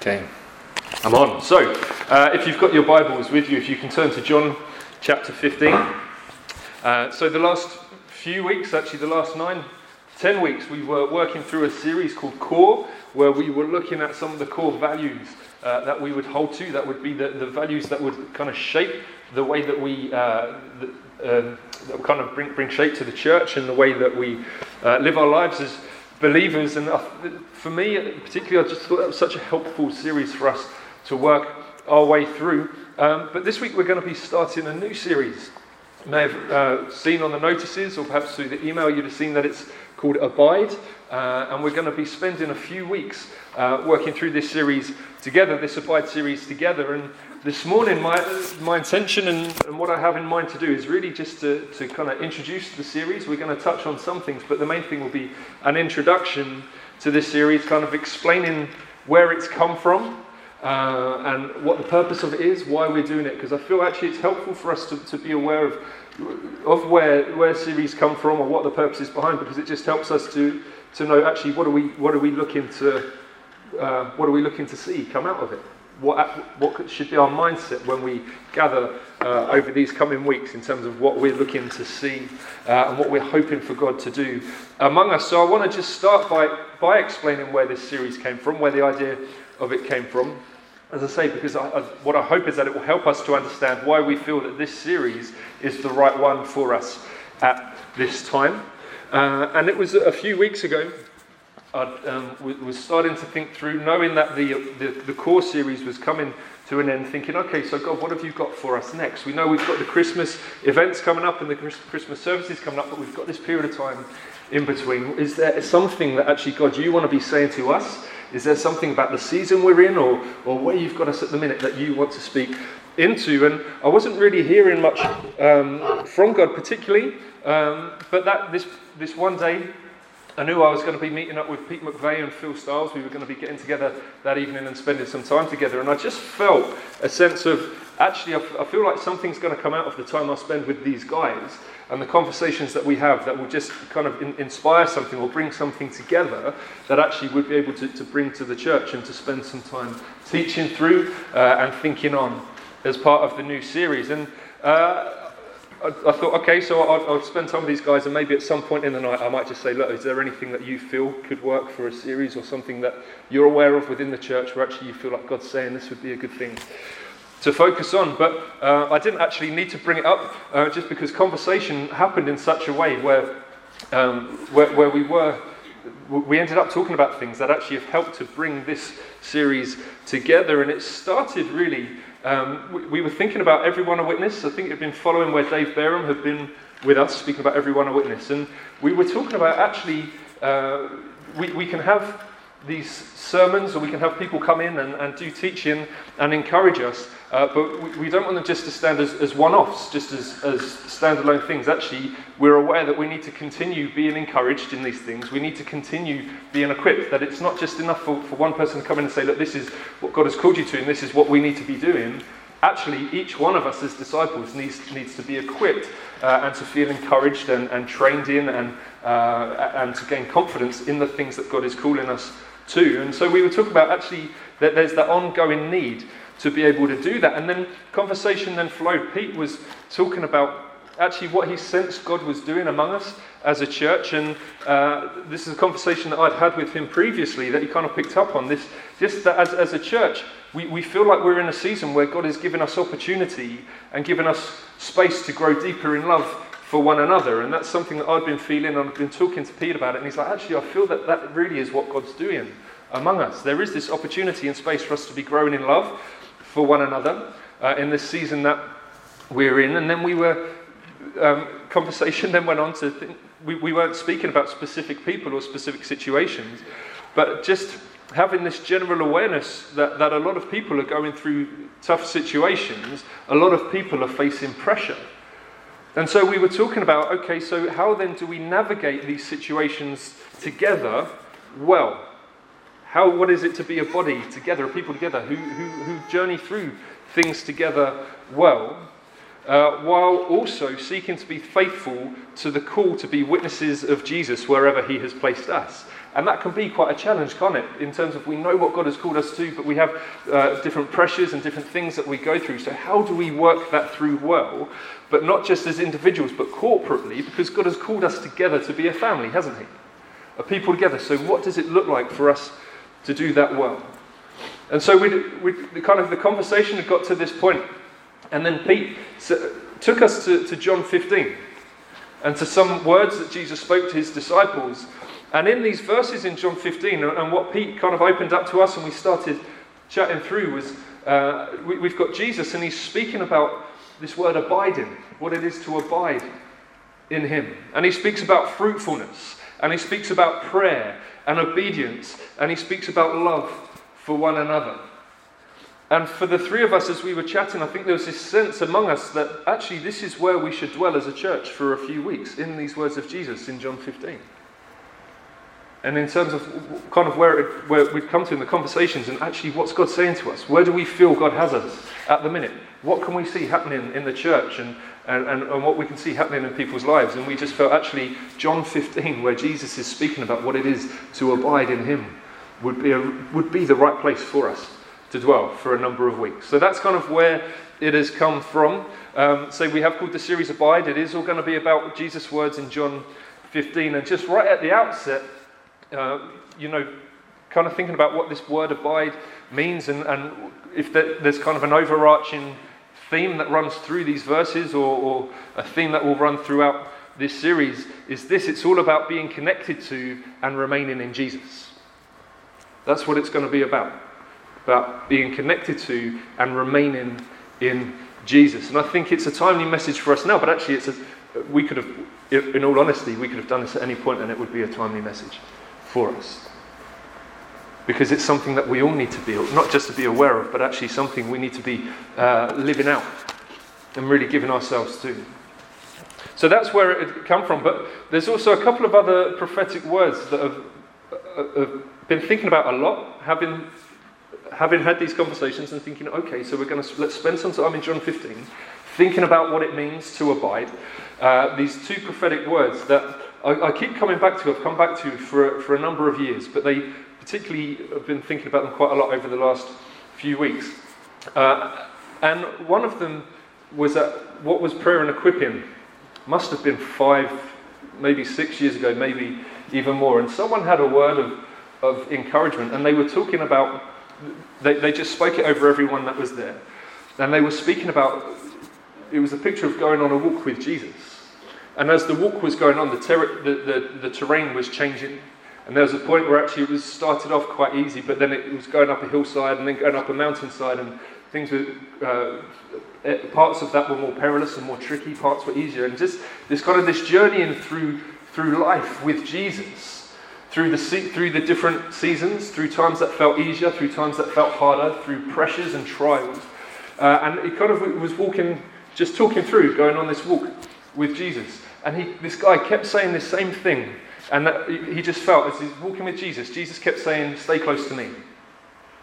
Okay, I'm on. So, if you've got your Bibles with you, if you can turn to John chapter 15. So the last few weeks, actually the last 9-10 weeks, we were working through a series called Core, where we were looking at some of the core values that we would hold to, that would be the values that would kind of shape the way that we... that kind of bring shape to the church and the way that we live our lives as believers. And for me, particularly, I just thought that was such a helpful series for us to work our way through. But this week, we're going to be starting a new series. You may have seen on the notices, or perhaps through the email, you'd have seen that it's called Abide. And we're going to be spending a few weeks working through this series together, this Abide series together. And this morning, my intention and what I have in mind to do is really just to kind of introduce the series. We're going to touch on some things, but the main thing will be an introduction to this series, kind of explaining where it's come from and what the purpose of it is, why we're doing it. Because I feel actually it's helpful for us to be aware of where series come from or what the purpose is behind, because it just helps us to know actually what are we looking to see come out of it. What should be our mindset when we gather over these coming weeks in terms of what we're looking to see and what we're hoping for God to do among us. So I want to just start by explaining where this series came from, where the idea of it came from. As I say, because what I hope is that it will help us to understand why we feel that this series is the right one for us at this time. And it was a few weeks ago, I was starting to think through, knowing that the core series was coming to an end, thinking, okay, so God, what have you got for us next? We know we've got the Christmas events coming up and the Christmas services coming up, but we've got this period of time in between. Is there something that actually, God, you want to be saying to us? Is there something about the season we're in or where you've got us at the minute that you want to speak into? And I wasn't really hearing much from God particularly, but that this one day, I knew I was going to be meeting up with Pete McVeigh and Phil Stiles. We were going to be getting together that evening and spending some time together. And I just felt a sense of, actually, I feel like something's going to come out of the time I spend with these guys and the conversations that we have that will just kind of inspire something or bring something together that actually we'd be able to bring to the church and to spend some time teaching through and thinking on as part of the new series. And I thought, okay, so I'll spend time with these guys, and maybe at some point in the night I might just say, look, is there anything that you feel could work for a series or something that you're aware of within the church where actually you feel like God's saying this would be a good thing to focus on? But I didn't actually need to bring it up just because conversation happened in such a way where we ended up talking about things that actually have helped to bring this series together. And it started really... we were thinking about Everyone a Witness. I think it had been following where Dave Barham had been with us, speaking about Everyone a Witness. And we were talking about actually, we can have these sermons, or we can have people come in and do teaching and encourage us, but we don't want them just to stand as one-offs, just as standalone things. Actually, we're aware that we need to continue being encouraged in these things. We need to continue being equipped, that it's not just enough for one person to come in and say, look, this is what God has called you to and this is what we need to be doing. Actually, each one of us as disciples needs to be equipped and to feel encouraged and trained in and to gain confidence in the things that God is calling us to. And so we were talking about actually that there's that ongoing need to be able to do that. And then conversation then flowed. Pete was talking about actually what he sensed God was doing among us as a church. And this is a conversation that I'd had with him previously that he kind of picked up on. This, just that as a church, we feel like we're in a season where God has given us opportunity and given us space to grow deeper in love for one another. And that's something that I've been feeling, and I've been talking to Pete about it. And he's like, actually, I feel that really is what God's doing among us. There is this opportunity and space for us to be growing in love for one another in this season that we're in. And then conversation then went on to think, we weren't speaking about specific people or specific situations, but just having this general awareness that a lot of people are going through tough situations, a lot of people are facing pressure. And so we were talking about, okay, so how then do we navigate these situations together well? What is it to be a body together, people together, who journey through things together well, while also seeking to be faithful to the call to be witnesses of Jesus wherever he has placed us? And that can be quite a challenge, can't it? In terms of we know what God has called us to, but we have different pressures and different things that we go through. So how do we work that through well, but not just as individuals, but corporately, because God has called us together to be a family, hasn't he? A people together. So what does it look like for us to do that well? And so the conversation had got to this point, and then Pete took us to John 15 and to some words that Jesus spoke to his disciples. And in these verses in John 15, and what Pete kind of opened up to us and we started chatting through was, we've got Jesus and he's speaking about this word abiding, what it is to abide in him. And he speaks about fruitfulness, and he speaks about prayer and obedience, and he speaks about love for one another. And for the three of us, as we were chatting, I think there was this sense among us that actually this is where we should dwell as a church for a few weeks, in these words of Jesus in John 15. And in terms of kind of where we've come to in the conversations, and actually what's God saying to us? Where do we feel God has us at the minute? What can we see happening in the church, and what we can see happening in people's lives? And we just felt actually John 15, where Jesus is speaking about what it is to abide in him, would be the right place for us to dwell for a number of weeks. So that's kind of where it has come from. So we have called the series Abide. It is all going to be about Jesus' words in John 15. And just right at the outset, kind of thinking about what this word abide means, and if there's kind of an overarching theme that runs through these verses, or a theme that will run throughout this series, is this: it's all about being connected to and remaining in Jesus. That's what it's going to be about being connected to and remaining in Jesus. And I think it's a timely message for us now, but actually we could have done this at any point and it would be a timely message for us, because it's something that we all need to be, not just to be aware of, but actually something we need to be living out and really giving ourselves to. So that's where it had come from, but there's also a couple of other prophetic words that have been thinking about a lot, having had these conversations and thinking, okay, so let's spend some time in John 15 thinking about what it means to abide. These two prophetic words that I keep coming back to, I've come back to for a number of years, but they particularly have been thinking about them quite a lot over the last few weeks. And one of them was that what was prayer and equipping must have been 5, maybe 6 years ago, maybe even more. And someone had a word of encouragement, and they were talking about, they just spoke it over everyone that was there. And they were speaking about, it was a picture of going on a walk with Jesus. And as the walk was going on, the terrain was changing. And there was a point where actually it was started off quite easy, but then it was going up a hillside and then going up a mountainside, and things were, parts of that were more perilous and more tricky, parts were easier. And just this kind of this journeying through life with Jesus, through the different seasons, through times that felt easier, through times that felt harder, through pressures and trials. And it kind of was walking, just talking through, going on this walk with Jesus. And this guy kept saying the same thing, and that he just felt as he's walking with Jesus, Jesus kept saying, stay close to me,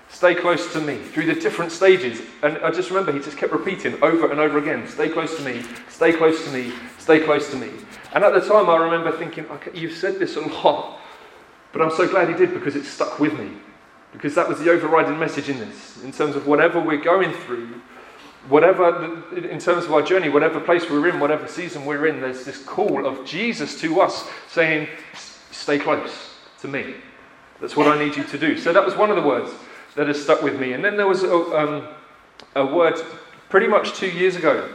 through the different stages. And I just remember he just kept repeating over and over again, stay close to me, stay close to me, stay close to me. And at the time I remember thinking, okay, you've said this a lot, but I'm so glad he did, because it stuck with me, because that was the overriding message in this, in terms of whatever we're going through, in terms of our journey, whatever place we're in, whatever season we're in, there's this call of Jesus to us saying, stay close to me. That's what I need you to do. So that was one of the words that has stuck with me. And then there was a word pretty much 2 years ago,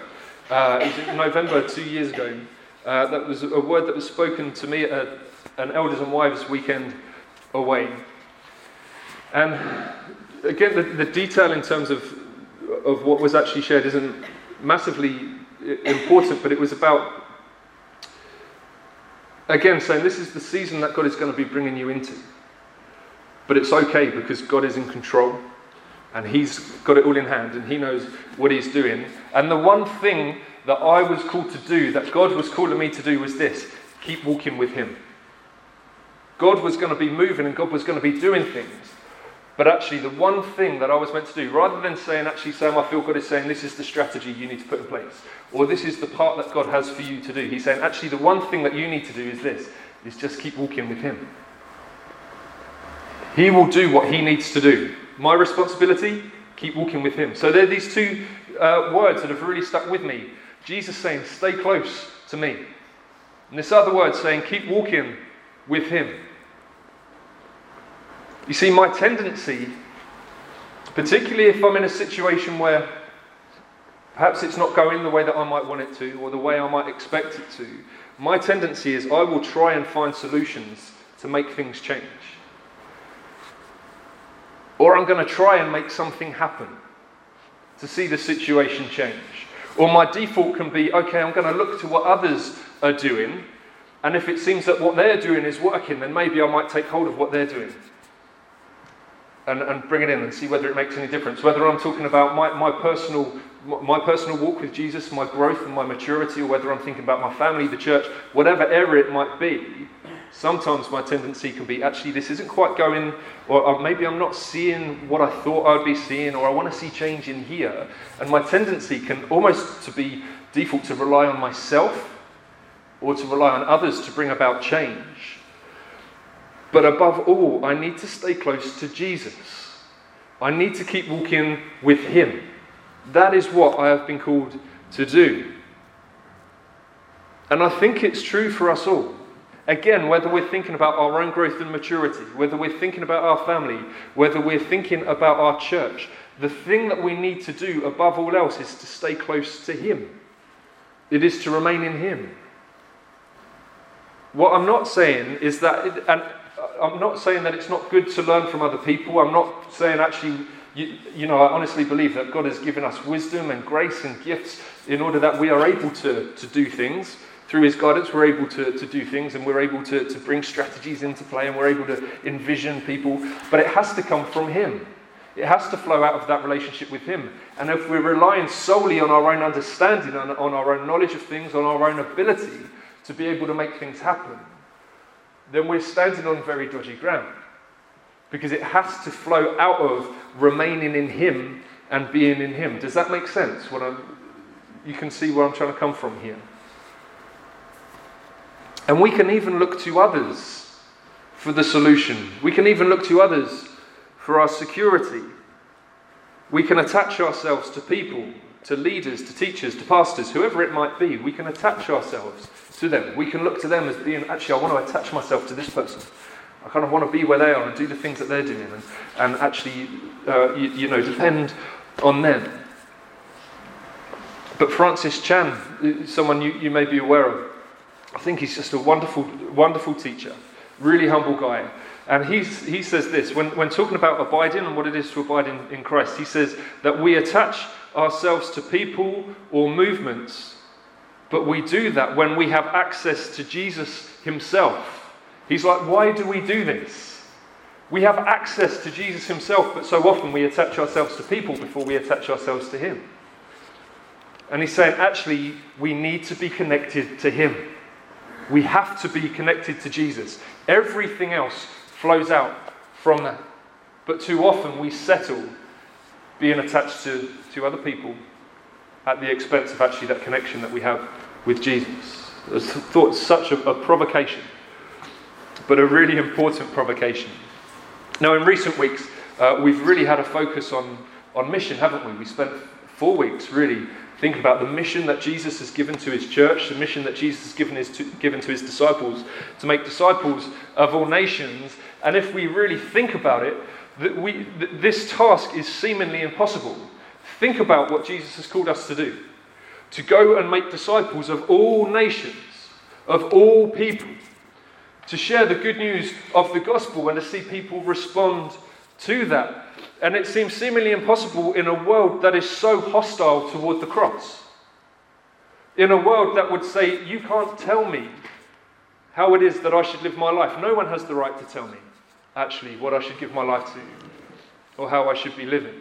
in November 2 years ago, that was a word that was spoken to me at an Elders and Wives weekend away. And again, the detail in terms of what was actually shared isn't massively important, but it was about, again, saying this is the season that God is going to be bringing you into, but it's okay, because God is in control and he's got it all in hand and he knows what he's doing. And the one thing that I was called to do, that God was calling me to do, was this: keep walking with him. God was going to be moving and God was going to be doing things. But actually, the one thing that I was meant to do, rather than saying, I feel God is saying, this is the strategy you need to put in place, or this is the part that God has for you to do. He's saying, actually, the one thing that you need to do is this, is just keep walking with him. He will do what he needs to do. My responsibility, keep walking with him. So there are these two words that have really stuck with me. Jesus saying, stay close to me. And this other word saying, keep walking with him. You see, my tendency, particularly if I'm in a situation where perhaps it's not going the way that I might want it to, or the way I might expect it to, my tendency is I will try and find solutions to make things change. Or I'm going to try and make something happen to see the situation change. Or my default can be, okay, I'm going to look to what others are doing, and if it seems that what they're doing is working, then maybe I might take hold of what they're doing and bring it in and see whether it makes any difference. Whether I'm talking about my personal walk with Jesus, my growth and my maturity, or whether I'm thinking about my family, the church, whatever area it might be, sometimes my tendency can be, actually, this isn't quite going, or maybe I'm not seeing what I thought I'd be seeing, or I want to see change in here. And my tendency can almost to be default to rely on myself or to rely on others to bring about change. But above all, I need to stay close to Jesus. I need to keep walking with him. That is what I have been called to do. And I think it's true for us all. Again, whether we're thinking about our own growth and maturity, whether we're thinking about our family, whether we're thinking about our church, the thing that we need to do above all else is to stay close to him. It is to remain in him. What I'm not saying is that, and I'm not saying that it's not good to learn from other people. I'm not saying actually, I honestly believe that God has given us wisdom and grace and gifts in order that we are able to do things. Through his guidance, we're able to do things, and we're able to bring strategies into play, and we're able to envision people. But it has to come from him. It has to flow out of that relationship with him. And if we're relying solely on our own understanding, on our own knowledge of things, on our own ability to be able to make things happen, then we're standing on very dodgy ground. Because it has to flow out of remaining in him and being in him. Does that make sense? You can see where I'm trying to come from here. And we can even look to others for the solution. We can even look to others for our security. We can attach ourselves to people, to leaders, to teachers, to pastors, whoever it might be. We can attach ourselves to them. We can look to them as being, actually, I want to attach myself to this person. I kind of want to be where they are and do the things that they're doing and actually, depend on them. But Francis Chan, someone you may be aware of, I think he's just a wonderful, wonderful teacher, really humble guy. And he says this, when talking about abiding and what it is to abide in Christ, he says that we attach ourselves to people or movements, but we do that when we have access to Jesus himself. He's like, why do we do this? We have access to Jesus himself, but so often we attach ourselves to people before we attach ourselves to him. And he's saying, actually, we need to be connected to him. We have to be connected to Jesus. Everything else flows out from that. But too often we settle being attached to other people at the expense of actually that connection that we have with Jesus. I thought such a provocation, but a really important provocation. Now in recent weeks, we've really had a focus on mission, haven't we? We spent 4 weeks really thinking about the mission that Jesus has given to his church, the mission that Jesus has given to his disciples, to make disciples of all nations. And if we really think about it, this task is seemingly impossible. Think about what Jesus has called us to do. To go and make disciples of all nations, of all people. To share the good news of the gospel and to see people respond to that. And it seems seemingly impossible in a world that is so hostile toward the cross. In a world that would say, you can't tell me how it is that I should live my life. No one has the right to tell me, actually, what I should give my life to or how I should be living.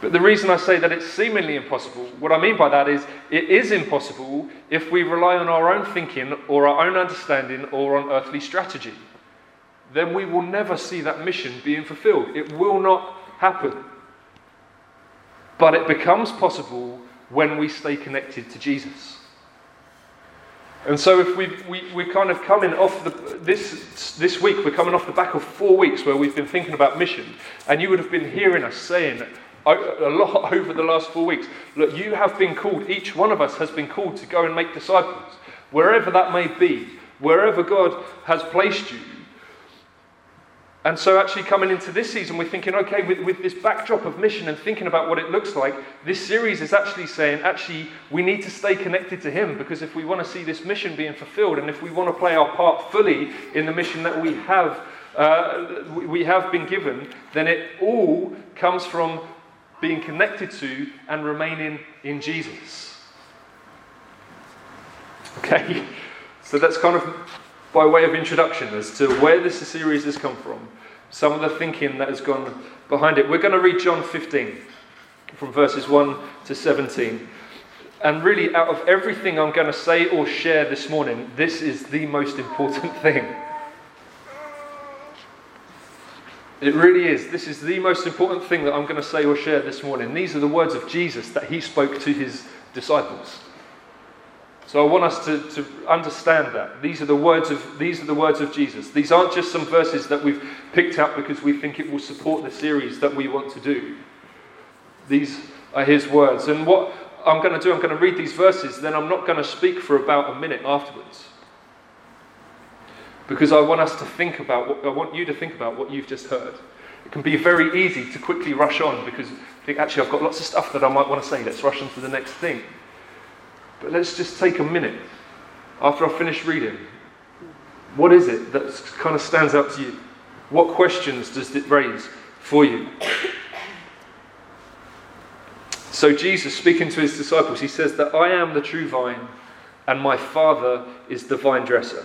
But the reason I say that it's seemingly impossible, what I mean by that is it is impossible if we rely on our own thinking or our own understanding or on earthly strategy. Then we will never see that mission being fulfilled. It will not happen. But it becomes possible when we stay connected to Jesus. And so if we're kind of coming off this week, we're coming off the back of 4 weeks where we've been thinking about mission. And you would have been hearing us saying a lot over the last 4 weeks, look, you have been called, each one of us has been called to go and make disciples. Wherever that may be, wherever God has placed you. And so actually coming into this season, we're thinking, okay, with this backdrop of mission and thinking about what it looks like, this series is actually saying, actually, we need to stay connected to him, because if we want to see this mission being fulfilled and if we want to play our part fully in the mission that we have been given, then it all comes from being connected to and remaining in Jesus. Okay, so that's kind of by way of introduction as to where this series has come from, some of the thinking that has gone behind it. We're going to read John 15 from verses 1 to 17. And really, out of everything I'm going to say or share this morning, this is the most important thing. It really is. This is the most important thing that I'm going to say or share this morning. These are the words of Jesus that he spoke to his disciples. So I want us to understand that. These are the words of Jesus. These aren't just some verses that we've picked up because we think it will support the series that we want to do. These are his words. And what I'm going to do, I'm going to read these verses, then I'm not going to speak for about a minute afterwards. Because I want you to think about what you've just heard. It can be very easy to quickly rush on because I think, actually, I've got lots of stuff that I might want to say. Let's rush on to the next thing. But let's just take a minute after I finish reading. What is it that kind of stands out to you? What questions does it raise for you? So Jesus, speaking to his disciples, he says that I am the true vine and my Father is the vine dresser.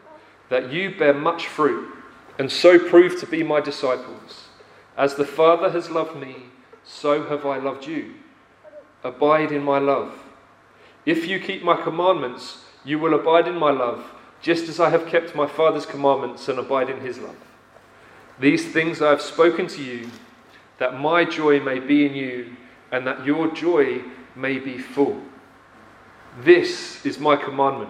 that you bear much fruit, and so prove to be my disciples. As the Father has loved me, so have I loved you. Abide in my love. If you keep my commandments, you will abide in my love, just as I have kept my Father's commandments and abide in his love. These things I have spoken to you, that my joy may be in you, and that your joy may be full. This is my commandment,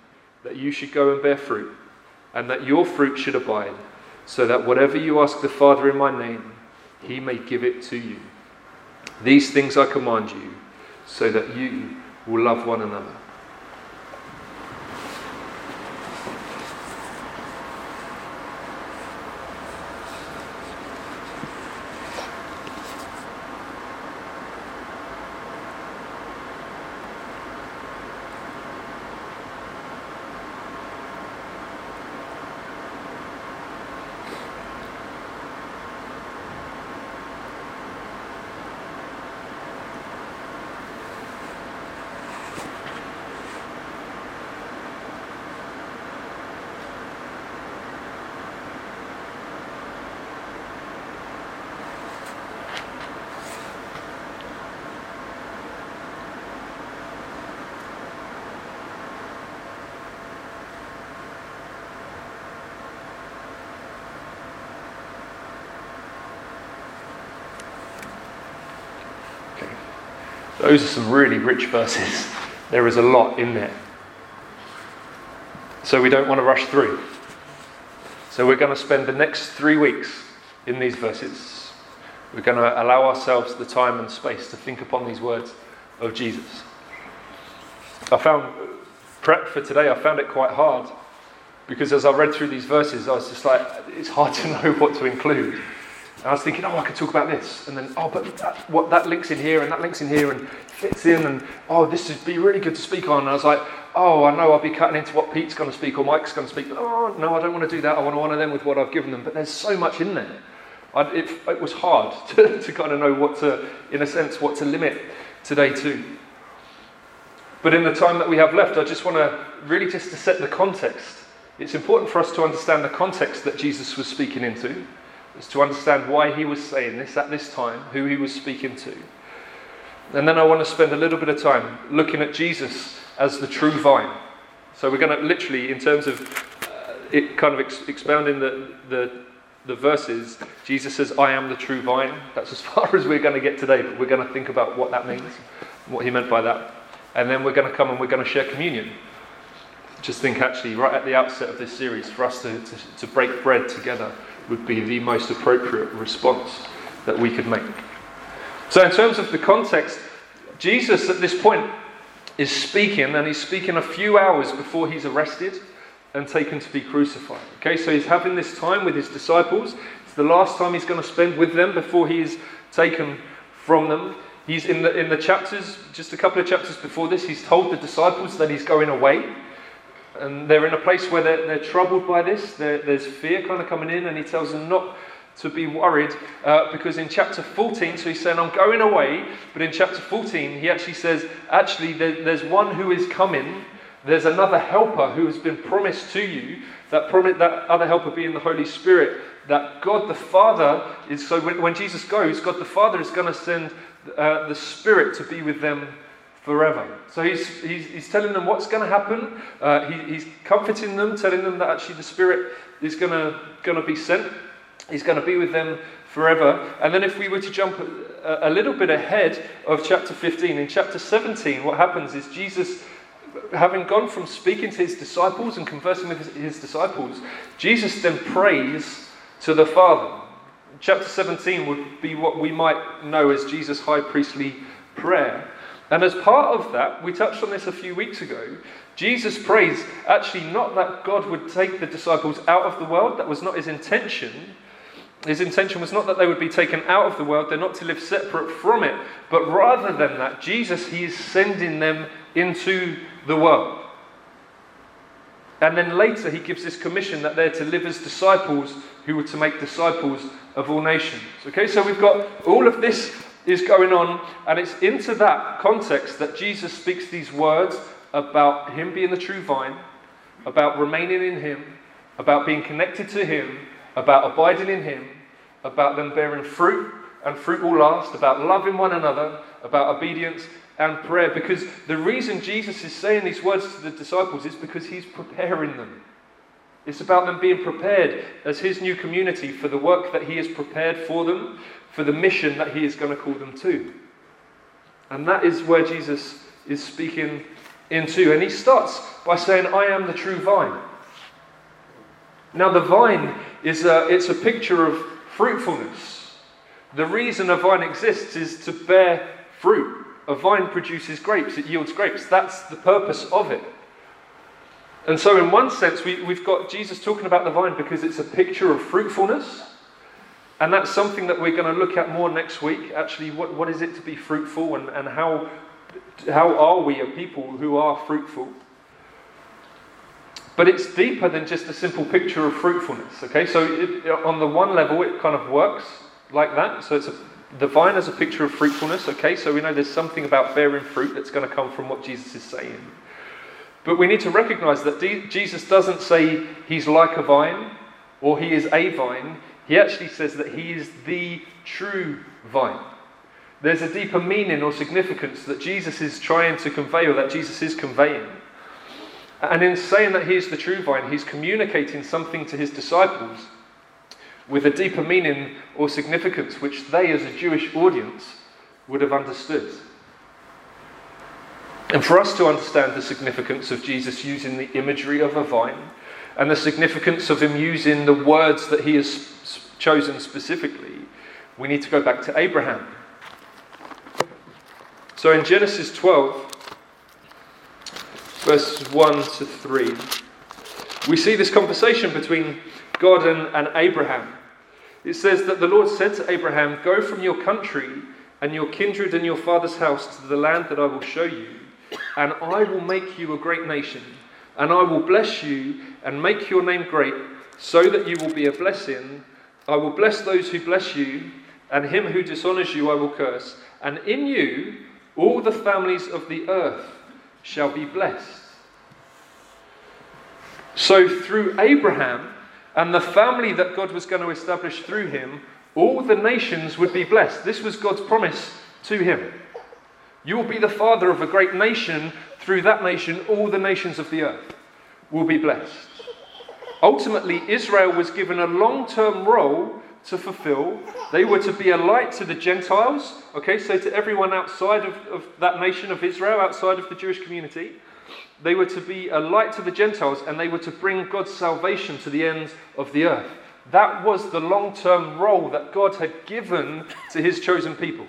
that you should go and bear fruit, and that your fruit should abide, so that whatever you ask the Father in my name, he may give it to you. These things I command you, so that you will love one another. Those are some really rich verses. There is a lot in there. So we don't want to rush through. So we're going to spend the next 3 weeks in these verses. We're going to allow ourselves the time and space to think upon these words of Jesus. I found prep for today, I found it quite hard, because as I read through these verses, I was just like, it's hard to know what to include. And I was thinking, oh, I could talk about this, and then, oh, but that links in here, and that links in here, and fits in, and oh, this would be really good to speak on. And I was like, oh, I know I'll be cutting into what Pete's going to speak or Mike's going to speak, but oh, no, I don't want to do that. I want to honour them with what I've given them. But there's so much in there. It was hard to kind of know what to limit today too. But in the time that we have left, I just want to really to set the context. It's important for us to understand the context that Jesus was speaking into. It's to understand why he was saying this at this time, who he was speaking to. And then I want to spend a little bit of time looking at Jesus as the true vine. So we're going to literally, in terms of it kind of expounding the verses, Jesus says, I am the true vine. That's as far as we're going to get today, but we're going to think about what that means, what he meant by that. And then we're going to come and we're going to share communion. Just think actually right at the outset of this series, for us to break bread together would be the most appropriate response that we could make. So in terms of the context, Jesus at this point is speaking, and he's speaking a few hours before he's arrested and taken to be crucified. Okay, so he's having this time with his disciples. It's the last time he's going to spend with them before he is taken from them. He's in the chapters, just a couple of chapters before this, he's told the disciples that he's going away. And they're in a place where they're troubled by this. There's fear kind of coming in, and he tells them not to be worried because in chapter 14, so he's saying, I'm going away. But in chapter 14, he actually says, actually, there's one who is coming. There's another helper who has been promised to you, that other helper being the Holy Spirit, that God the Father is. So when Jesus goes, God the Father is going to send the Spirit to be with them forever. So he's telling them what's going to happen. He's comforting them, telling them that actually the Spirit is going to be sent. He's going to be with them forever. And then if we were to jump a little bit ahead of chapter 15, in chapter 17, what happens is Jesus, having gone from speaking to his disciples and conversing with his disciples, Jesus then prays to the Father. Chapter 17 would be what we might know as Jesus' high priestly prayer. And as part of that, we touched on this a few weeks ago, Jesus prays actually not that God would take the disciples out of the world. That was not his intention. His intention was not that they would be taken out of the world. They're not to live separate from it. But rather than that, Jesus, he is sending them into the world. And then later he gives this commission that they're to live as disciples who were to make disciples of all nations. Okay, so we've got all of this is going on, and it's into that context that Jesus speaks these words about him being the true vine, about remaining in him, about being connected to him, about abiding in him, about them bearing fruit, and fruit will last, about loving one another, about obedience and prayer. Because the reason Jesus is saying these words to the disciples is because he's preparing them. It's about them being prepared as his new community for the work that he has prepared for them, for the mission that he is going to call them to. And that is where Jesus is speaking into. And he starts by saying, I am the true vine. Now the vine is it's a picture of fruitfulness. The reason a vine exists is to bear fruit. A vine produces grapes, it yields grapes. That's the purpose of it. And so in one sense, we've got Jesus talking about the vine because it's a picture of fruitfulness. And that's something that we're going to look at more next week. Actually, what is it to be fruitful, and how are we a people who are fruitful? But it's deeper than just a simple picture of fruitfulness. Okay, so on the one level, it kind of works like that. So the vine is a picture of fruitfulness. Okay, so we know there's something about bearing fruit that's going to come from what Jesus is saying. But we need to recognize that Jesus doesn't say he's like a vine or he is a vine. He actually says that he is the true vine. There's a deeper meaning or significance that Jesus is trying to convey, or that Jesus is conveying. And in saying that he is the true vine, he's communicating something to his disciples with a deeper meaning or significance which they as a Jewish audience would have understood. And for us to understand the significance of Jesus using the imagery of a vine and the significance of him using the words that he has chosen specifically, we need to go back to Abraham. So in Genesis 12, verses 1 to 3, we see this conversation between God and Abraham. It says that the Lord said to Abraham, "Go from your country and your kindred and your father's house to the land that I will show you, and I will make you a great nation, and I will bless you and make your name great, so that you will be a blessing. I will bless those who bless you, and him who dishonors you I will curse. And in you all the families of the earth shall be blessed." So through Abraham and the family that God was going to establish through him, all the nations would be blessed. This was God's promise to him. "You will be the father of a great nation. Through that nation, all the nations of the earth will be blessed." Ultimately, Israel was given a long-term role to fulfill. They were to be a light to the Gentiles, okay, so to everyone outside of that nation of Israel, outside of the Jewish community. They were to be a light to the Gentiles, and they were to bring God's salvation to the ends of the earth. That was the long-term role that God had given to his chosen people.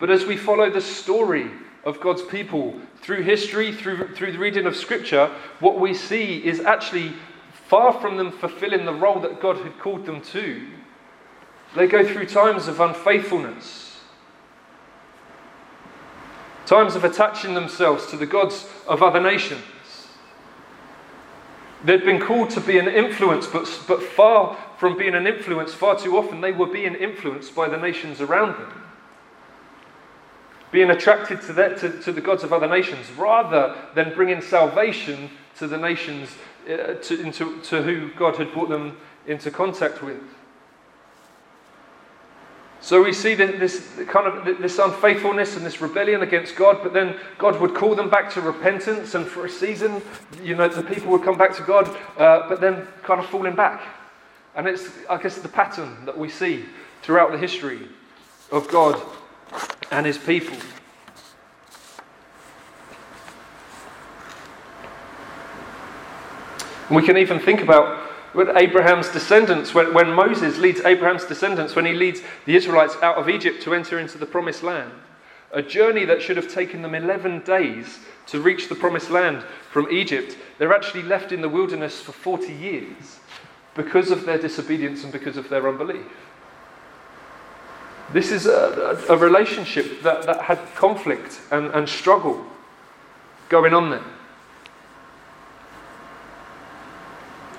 But as we follow the story of God's people through history, through the reading of Scripture, what we see is actually far from them fulfilling the role that God had called them to. They go through times of unfaithfulness, times of attaching themselves to the gods of other nations. They'd been called to be an influence, but far from being an influence, far too often they were being influenced by the nations around them, being attracted to the gods of other nations, rather than bringing salvation to the nations to who God had brought them into contact with. So we see this unfaithfulness and this rebellion against God, but then God would call them back to repentance, and for a season, the people would come back to God, but then kind of falling back. And it's, I guess, the pattern that we see throughout the history of God and his people. And we can even think about Abraham's descendants, when Moses leads Abraham's descendants, when he leads the Israelites out of Egypt to enter into the promised land. A journey that should have taken them 11 days to reach the promised land from Egypt. They're actually left in the wilderness for 40 years because of their disobedience and because of their unbelief. This is a relationship that had conflict and struggle going on there.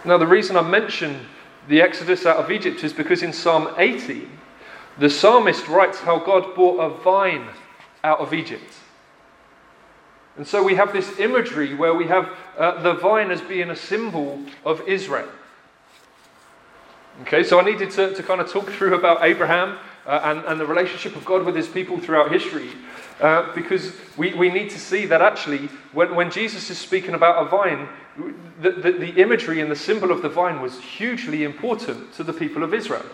Now, the reason I mention the Exodus out of Egypt is because in Psalm 80, the psalmist writes how God brought a vine out of Egypt. And so we have this imagery where we have the vine as being a symbol of Israel. Okay, so I needed to kind of talk through about Abraham and the relationship of God with his people throughout history, because we need to see that actually when Jesus is speaking about a vine, the imagery and the symbol of the vine was hugely important to the people of Israel.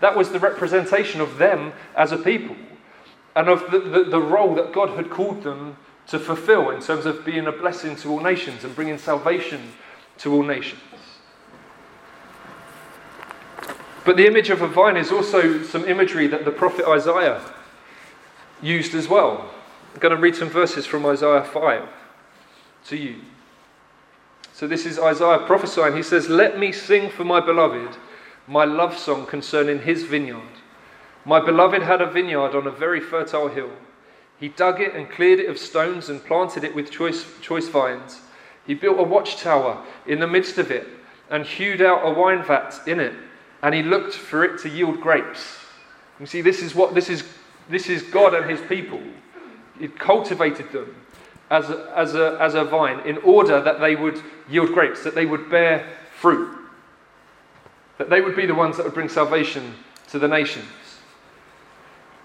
That was the representation of them as a people and of the role that God had called them to fulfill in terms of being a blessing to all nations and bringing salvation to all nations. But the image of a vine is also some imagery that the prophet Isaiah used as well. I'm going to read some verses from Isaiah 5 to you. So this is Isaiah prophesying. He says, "Let me sing for my beloved, my love song concerning his vineyard. My beloved had a vineyard on a very fertile hill. He dug it and cleared it of stones and planted it with choice vines. He built a watchtower in the midst of it and hewed out a wine vat in it. And he looked for it to yield grapes." You see, this is God and his people. He cultivated them as a vine in order that they would yield grapes, that they would bear fruit, that they would be the ones that would bring salvation to the nations.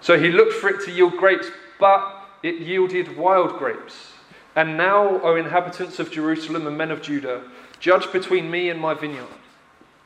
So he looked for it to yield grapes, but it yielded wild grapes. "And now, O inhabitants of Jerusalem and men of Judah, judge between me and my vineyard.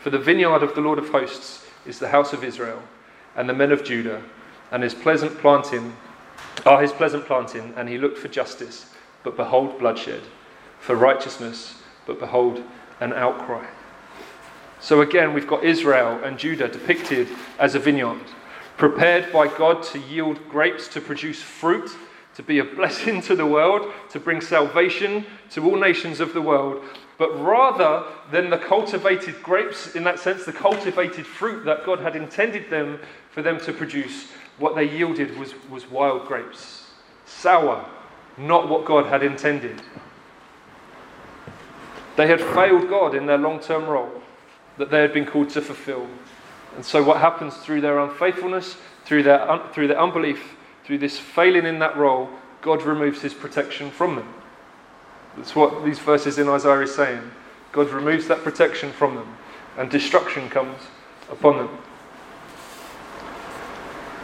For the vineyard of the Lord of hosts is the house of Israel, and the men of Judah, and his pleasant planting, and he looked for justice, but behold bloodshed, for righteousness, but behold an outcry. So again, we've got Israel and Judah depicted as a vineyard, prepared by God to yield grapes, to produce fruit, to be a blessing to the world, to bring salvation to all nations of the world. But rather than the cultivated grapes, in that sense, the cultivated fruit that God had intended them for them to produce, what they yielded was wild grapes. Sour, not what God had intended. They had failed God in their long-term role that they had been called to fulfill. And so what happens through their unfaithfulness, through their unbelief, through this failing in that role, God removes his protection from them. That's what these verses in Isaiah are saying. God removes that protection from them, and destruction comes upon them.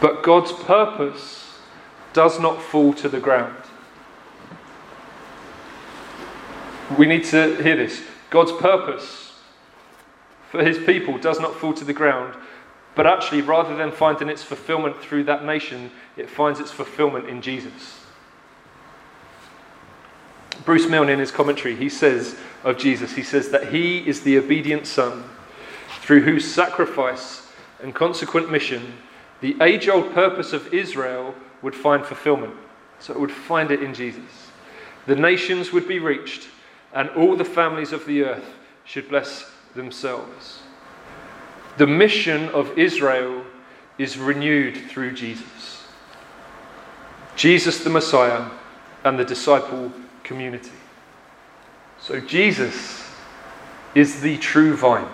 But God's purpose does not fall to the ground. We need to hear this. God's purpose for his people does not fall to the ground, but actually, rather than finding its fulfillment through that nation, it finds its fulfillment in Jesus. Bruce Milne, in his commentary, he says of Jesus, he says that he is the obedient Son, through whose sacrifice and consequent mission the age-old purpose of Israel would find fulfillment. So it would find it in Jesus. The nations would be reached, and all the families of the earth should bless themselves. The mission of Israel is renewed through Jesus. Jesus the Messiah and the disciple community. So Jesus is the true vine.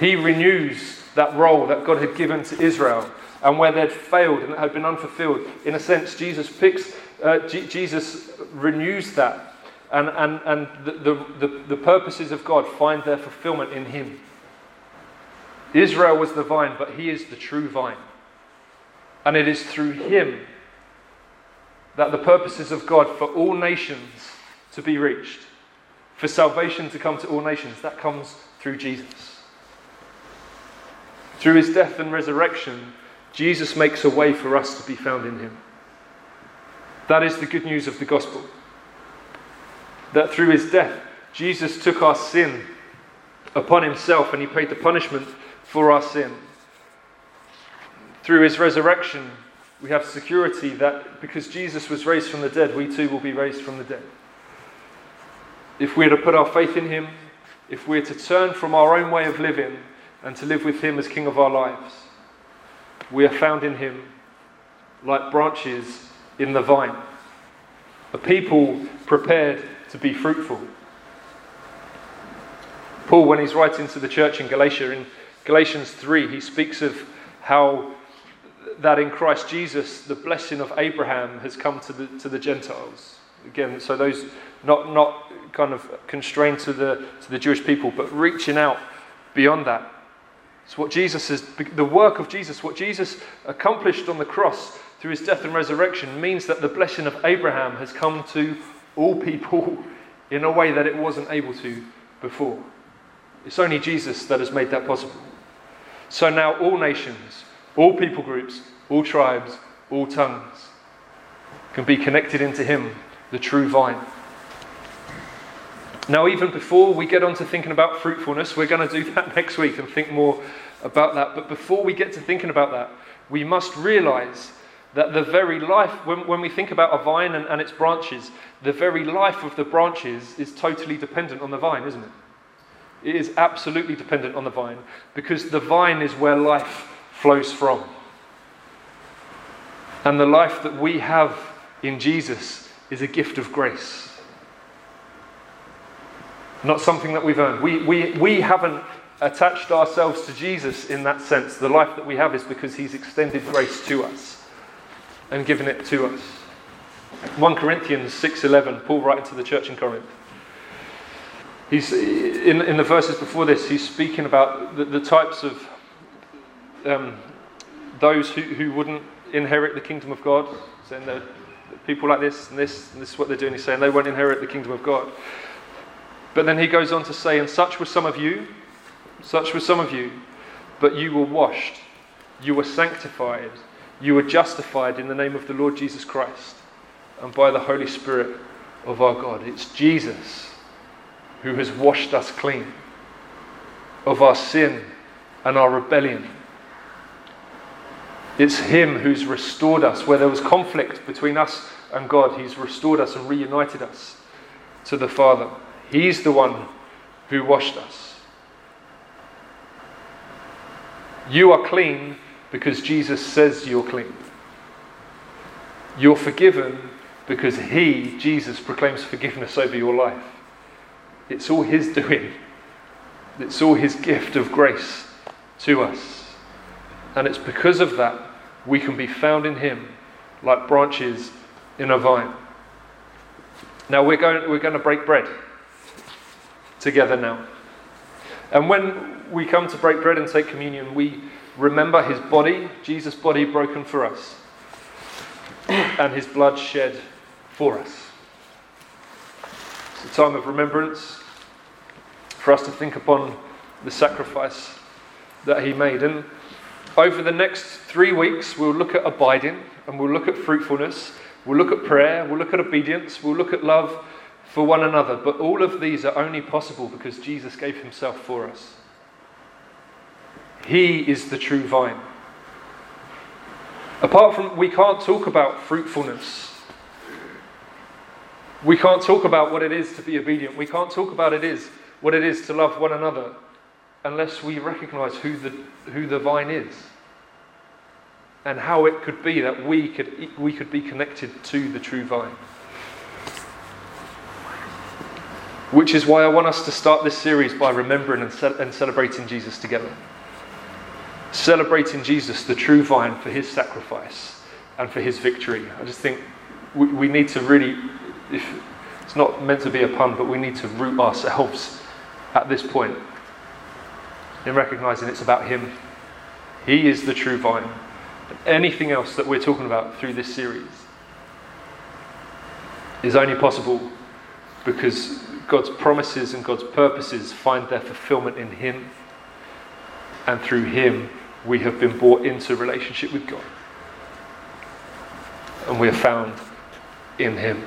He renews that role that God had given to Israel, and where they'd failed and it had been unfulfilled, in a sense, Jesus renews that, and the purposes of God find their fulfillment in him. Israel was the vine, but he is the true vine, and it is through him that the purposes of God for all nations to be reached, for salvation to come to all nations, that comes through Jesus. Through his death and resurrection, Jesus makes a way for us to be found in him. That is the good news of the gospel. That through his death, Jesus took our sin upon himself, and he paid the punishment for our sin. Through his resurrection, we have security that because Jesus was raised from the dead, we too will be raised from the dead. If we are to put our faith in him, if we are to turn from our own way of living and to live with him as king of our lives, we are found in him like branches in the vine, a people prepared to be fruitful. Paul, when he's writing to the church in Galatia, in Galatians 3, he speaks of how that in Christ Jesus, the blessing of Abraham has come to the Gentiles. Again, so those not kind of constrained to the Jewish people, but reaching out beyond that. It's what Jesus is, the work of Jesus, what Jesus accomplished on the cross through his death and resurrection, means that the blessing of Abraham has come to all people in a way that it wasn't able to before. It's only Jesus that has made that possible. So now all nations, all people groups, all tribes, all tongues can be connected into him, the true vine. Now, even before we get on to thinking about fruitfulness, we're going to do that next week and think more about that. But before we get to thinking about that, we must realise that the very life, when we think about a vine and its branches, the very life of the branches is totally dependent on the vine, isn't it? It is absolutely dependent on the vine, because the vine is where life flows from. And the life that we have in Jesus is a gift of grace. Not something that we've earned. We haven't attached ourselves to Jesus in that sense. The life that we have is because he's extended grace to us. and given it to us. 1 Corinthians 6:11, Paul writing to the church in Corinth. He's in the verses before this, he's speaking about the types of those who wouldn't inherit the kingdom of God. Saying that people like this and this, and this is what they're doing. He's saying they won't inherit the kingdom of God. But then he goes on to say, and such were some of you, but you were washed, you were sanctified, you were justified in the name of the Lord Jesus Christ and by the Holy Spirit of our God. It's Jesus who has washed us clean of our sin and our rebellion. It's him who's restored us. Where there was conflict between us and God, he's restored us and reunited us to the Father. He's the one who washed us. You are clean because Jesus says you're clean. You're forgiven because he, Jesus, proclaims forgiveness over your life. It's all his doing. It's all his gift of grace to us. And it's because of that we can be found in him like branches in a vine. Now we're going to break bread together now. And when we come to break bread and take communion, we remember his body, Jesus' body broken for us, and his blood shed for us. It's a time of remembrance for us to think upon the sacrifice that he made. And over the next 3 weeks, we'll look at abiding, and we'll look at fruitfulness, we'll look at prayer, we'll look at obedience, we'll look at love for one another. But all of these are only possible because Jesus gave himself for us. He is the true vine. Apart from, we can't talk about fruitfulness. We can't talk about what it is to be obedient. We can't talk about what it is to love one another unless we recognise who the vine is and how it could be that we could be connected to the true vine. Which is why I want us to start this series by remembering and celebrating Jesus together. Celebrating Jesus, the true vine, for his sacrifice and for his victory. I just think we need to really... it's not meant to be a pun, but we need to root ourselves at this point in recognising it's about him. He is the true vine. And anything else that we're talking about through this series is only possible because God's promises and God's purposes find their fulfilment in him. And through him, we have been brought into relationship with God. And we are found in him.